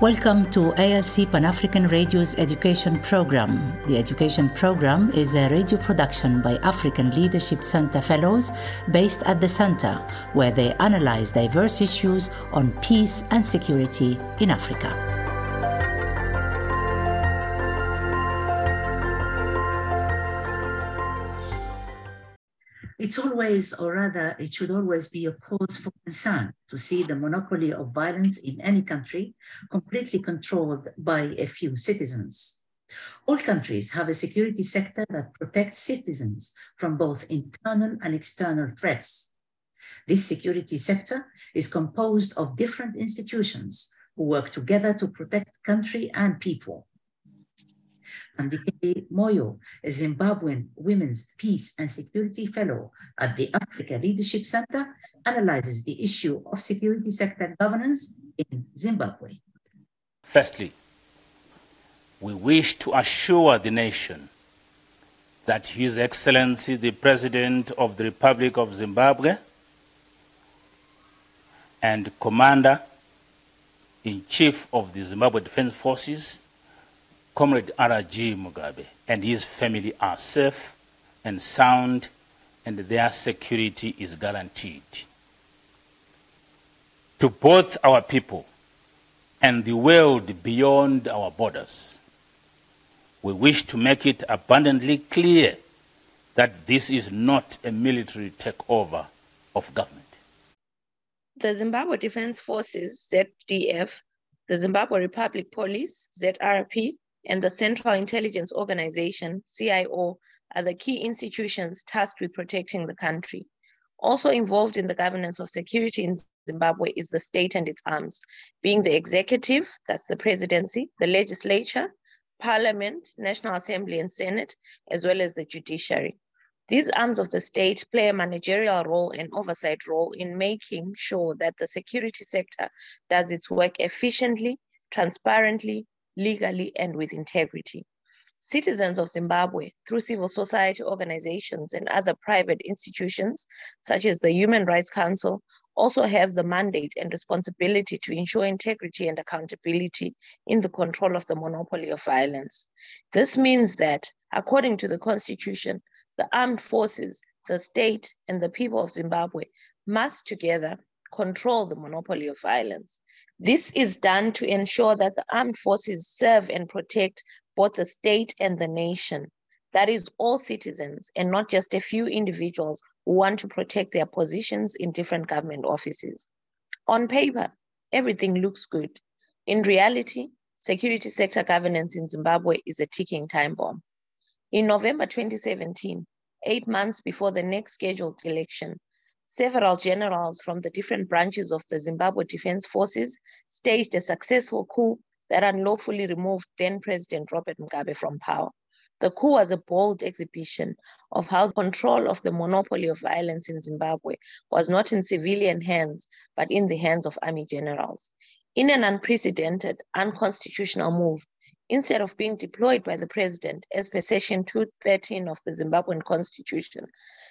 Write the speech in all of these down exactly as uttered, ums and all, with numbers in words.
Welcome to A L C Pan-African Radio's Education Program. The Education Program is a radio production by African Leadership Centre Fellows based at the Centre, where they analyse diverse issues on peace and security in Africa. It's always, or rather, it should always be a cause for concern to see the monopoly of violence in any country completely controlled by a few citizens. All countries have a security sector that protects citizens from both internal and external threats. This security sector is composed of different institutions who work together to protect country and people. Tandikeli Moyo, a Zimbabwean Women's Peace and Security Fellow at the African Leadership Centre, analyses the issue of security sector governance in Zimbabwe. Firstly, we wish to assure the nation that His Excellency the President of the Republic of Zimbabwe and Commander-in-Chief of the Zimbabwe Defence Forces, Comrade Araji Mugabe, and his family are safe and sound, and their security is guaranteed. To both our people and the world beyond our borders, we wish to make it abundantly clear that this is not a military takeover of government. The Zimbabwe Defence Forces, Z D F, the Zimbabwe Republic Police, Z R P, and the Central Intelligence Organization, C I O, are the key institutions tasked with protecting the country. Also involved in the governance of security in Zimbabwe is the state and its arms, being the executive, that's the presidency, the legislature, parliament, National Assembly and Senate, as well as the judiciary. These arms of the state play a managerial role and oversight role in making sure that the security sector does its work efficiently, transparently, legally, and with integrity. Citizens of Zimbabwe, through civil society organizations and other private institutions, such as the Human Rights Council, also have the mandate and responsibility to ensure integrity and accountability in the control of the monopoly of violence. This means that, according to the Constitution, the armed forces, the state, and the people of Zimbabwe must together control the monopoly of violence. This is done to ensure that the armed forces serve and protect both the state and the nation. That is all citizens and not just a few individuals who want to protect their positions in different government offices. On paper, everything looks good. In reality, security sector governance in Zimbabwe is a ticking time bomb. In November twenty seventeen, eight months before the next scheduled election, several generals from the different branches of the Zimbabwe Defence Forces staged a successful coup that unlawfully removed then-President Robert Mugabe from power. The coup was a bold exhibition of how control of the monopoly of violence in Zimbabwe was not in civilian hands, but in the hands of army generals. In an unprecedented, unconstitutional move, instead of being deployed by the president, as per section two thirteen of the Zimbabwean constitution,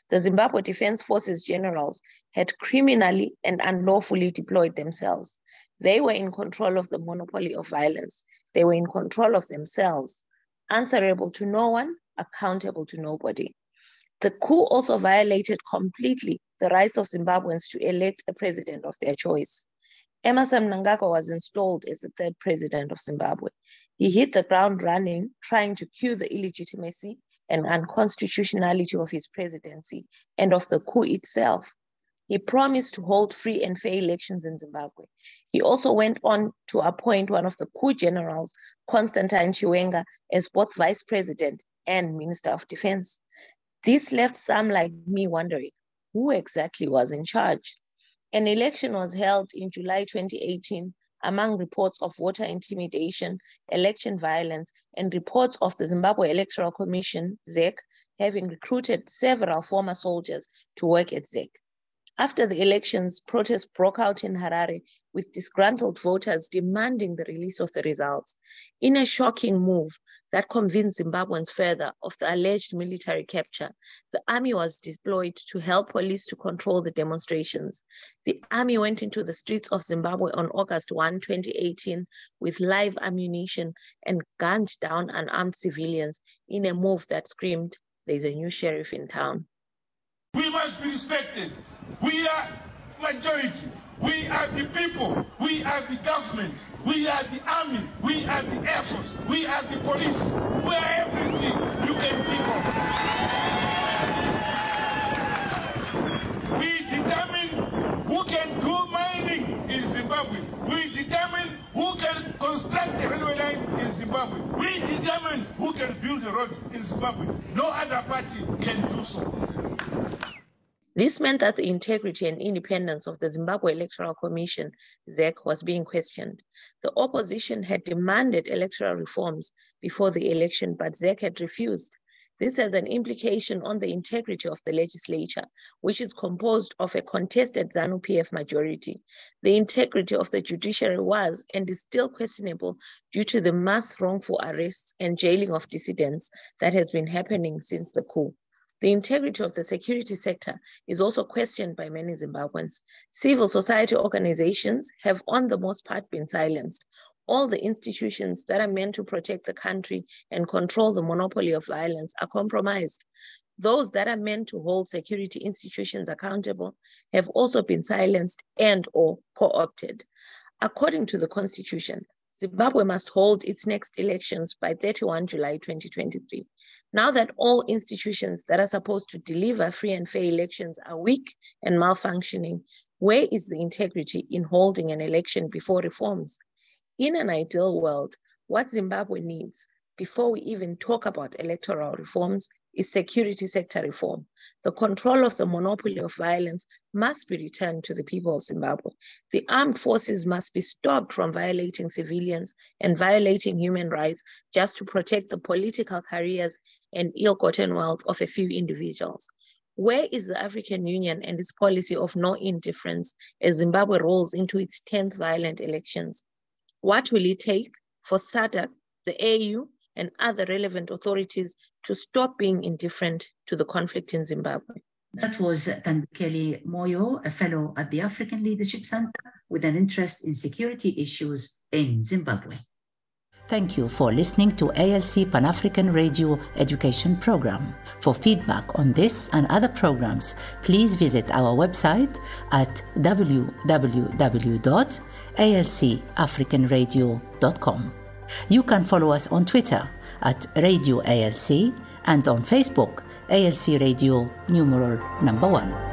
the Zimbabwe Defence Forces generals had criminally and unlawfully deployed themselves. They were in control of the monopoly of violence. They were in control of themselves, answerable to no one, accountable to nobody. The coup also violated completely the rights of Zimbabweans to elect a president of their choice. Emmerson Mnangagwa was installed as the third president of Zimbabwe. He hit the ground running, trying to cure the illegitimacy and unconstitutionality of his presidency and of the coup itself. He promised to hold free and fair elections in Zimbabwe. He also went on to appoint one of the coup generals, Constantine Chiwenga, as both vice president and minister of defense. This left some like me wondering who exactly was in charge. An election was held in July twenty eighteen among reports of voter intimidation, election violence, and reports of the Zimbabwe Electoral Commission, Z E C, having recruited several former soldiers to work at Z E C. After the elections, protests broke out in Harare, with disgruntled voters demanding the release of the results, in a shocking move that convinced Zimbabweans further of the alleged military capture. The army was deployed to help police to control the demonstrations. The army went into the streets of Zimbabwe on August first, twenty eighteen, with live ammunition and gunned down unarmed civilians in a move that screamed, "There's a new sheriff in town." We must be respected. We are majority. We are the people. We are the government. We are the army. We are the air force. We are the police. We are everything you can think of. We determine who can do mining in Zimbabwe. We determine who can construct a railway line in Zimbabwe. We determine who can build a road in Zimbabwe. No other party can do so. This meant that the integrity and independence of the Zimbabwe Electoral Commission, Z E C, was being questioned. The opposition had demanded electoral reforms before the election, but Z E C had refused. This has an implication on the integrity of the legislature, which is composed of a contested ZANU P F majority. The integrity of the judiciary was and is still questionable due to the mass wrongful arrests and jailing of dissidents that has been happening since the coup. The integrity of the security sector is also questioned by many Zimbabweans. Civil society organizations have, on the most part, been silenced. All the institutions that are meant to protect the country and control the monopoly of violence are compromised. Those that are meant to hold security institutions accountable have also been silenced and or co-opted. According to the Constitution, Zimbabwe must hold its next elections by thirty-first of July twenty twenty-three. Now that all institutions that are supposed to deliver free and fair elections are weak and malfunctioning, where is the integrity in holding an election before reforms? In an ideal world, what Zimbabwe needs, before we even talk about electoral reforms, is security sector reform. The control of the monopoly of violence must be returned to the people of Zimbabwe. The armed forces must be stopped from violating civilians and violating human rights just to protect the political careers and ill-gotten wealth of a few individuals. Where is the African Union and its policy of no indifference as Zimbabwe rolls into its tenth violent elections? What will it take for S A D C, the A U, and other relevant authorities to stop being indifferent to the conflict in Zimbabwe? That was Tandikeli Moyo, a fellow at the African Leadership Centre with an interest in security issues in Zimbabwe. Thank you for listening to A L C Pan-African Radio Education Program. For feedback on this and other programs, please visit our website at w w w dot a l c african radio dot com. You can follow us on Twitter at Radio A L C and on Facebook, A L C Radio numeral number one.